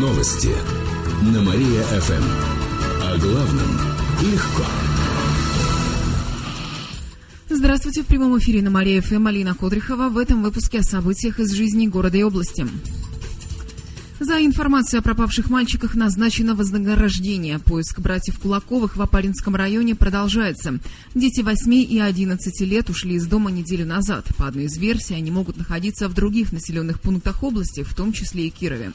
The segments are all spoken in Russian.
Новости на Мария-ФМ. О главном легко. Здравствуйте. В прямом эфире на Мария-ФМ Алина Кодрихова. В этом выпуске о событиях из жизни города и области. За информацию о пропавших мальчиках назначено вознаграждение. Поиск братьев Кулаковых в Апаринском районе продолжается. Дети 8 и 11 лет ушли из дома неделю назад. По одной из версий, они могут находиться в других населенных пунктах области, в том числе и Кирове.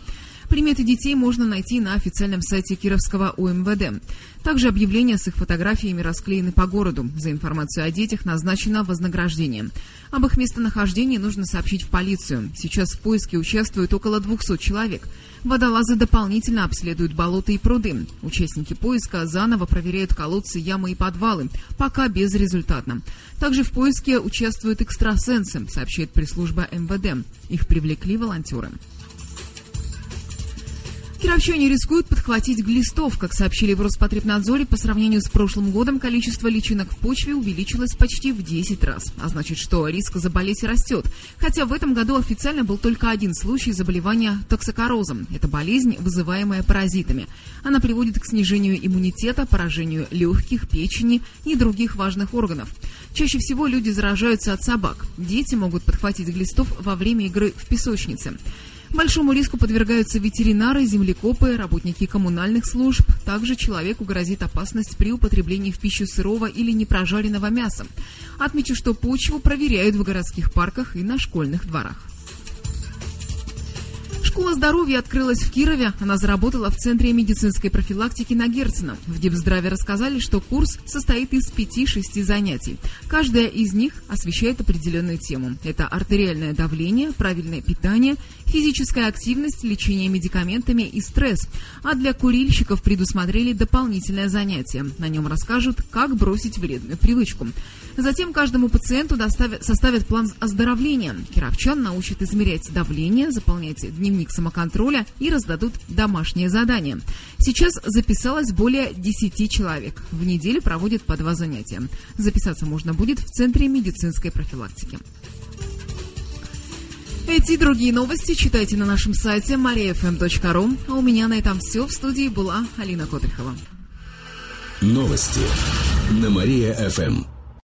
Приметы детей можно найти на официальном сайте Кировского ОМВД. Также объявления с их фотографиями расклеены по городу. За информацию о детях назначено вознаграждение. Об их местонахождении нужно сообщить в полицию. Сейчас в поиске участвуют около 200 человек. Водолазы дополнительно обследуют болота и пруды. Участники поиска заново проверяют колодцы, ямы и подвалы. Пока безрезультатно. Также в поиске участвуют экстрасенсы, сообщает пресс-служба МВД. Их привлекли волонтеры. Кировчане рискуют подхватить глистов. Как сообщили в Роспотребнадзоре, по сравнению с прошлым годом количество личинок в почве увеличилось почти в 10 раз. А значит, что риск заболеть растет. Хотя в этом году официально был только один случай заболевания токсокорозом. Это болезнь, вызываемая паразитами. Она приводит к снижению иммунитета, поражению легких, печени и других важных органов. Чаще всего люди заражаются от собак. Дети могут подхватить глистов во время игры в песочнице. Большому риску подвергаются ветеринары, землекопы, работники коммунальных служб. Также человеку грозит опасность при употреблении в пищу сырого или непрожаренного мяса. Отмечу, что почву проверяют в городских парках и на школьных дворах. Школа здоровья открылась в Кирове. Она заработала в Центре медицинской профилактики на Герцена. В Депздраве рассказали, что курс состоит из 5-6 занятий. Каждая из них освещает определенную тему. Это артериальное давление, правильное питание, физическая активность, лечение медикаментами и стресс. А для курильщиков предусмотрели дополнительное занятие. На нем расскажут, как бросить вредную привычку. Затем каждому пациенту составят план оздоровления. Кировчан научат измерять давление, заполнять дневник самоконтроля и раздадут домашние задания. Сейчас записалось более 10 человек. В неделю проводят по 2 занятия. Записаться можно будет в Центре медицинской профилактики. Эти и другие новости читайте на нашем сайте mariafm.ru. А у меня на этом все. В студии была Алина Котрихова. Новости на Мария-ФМ.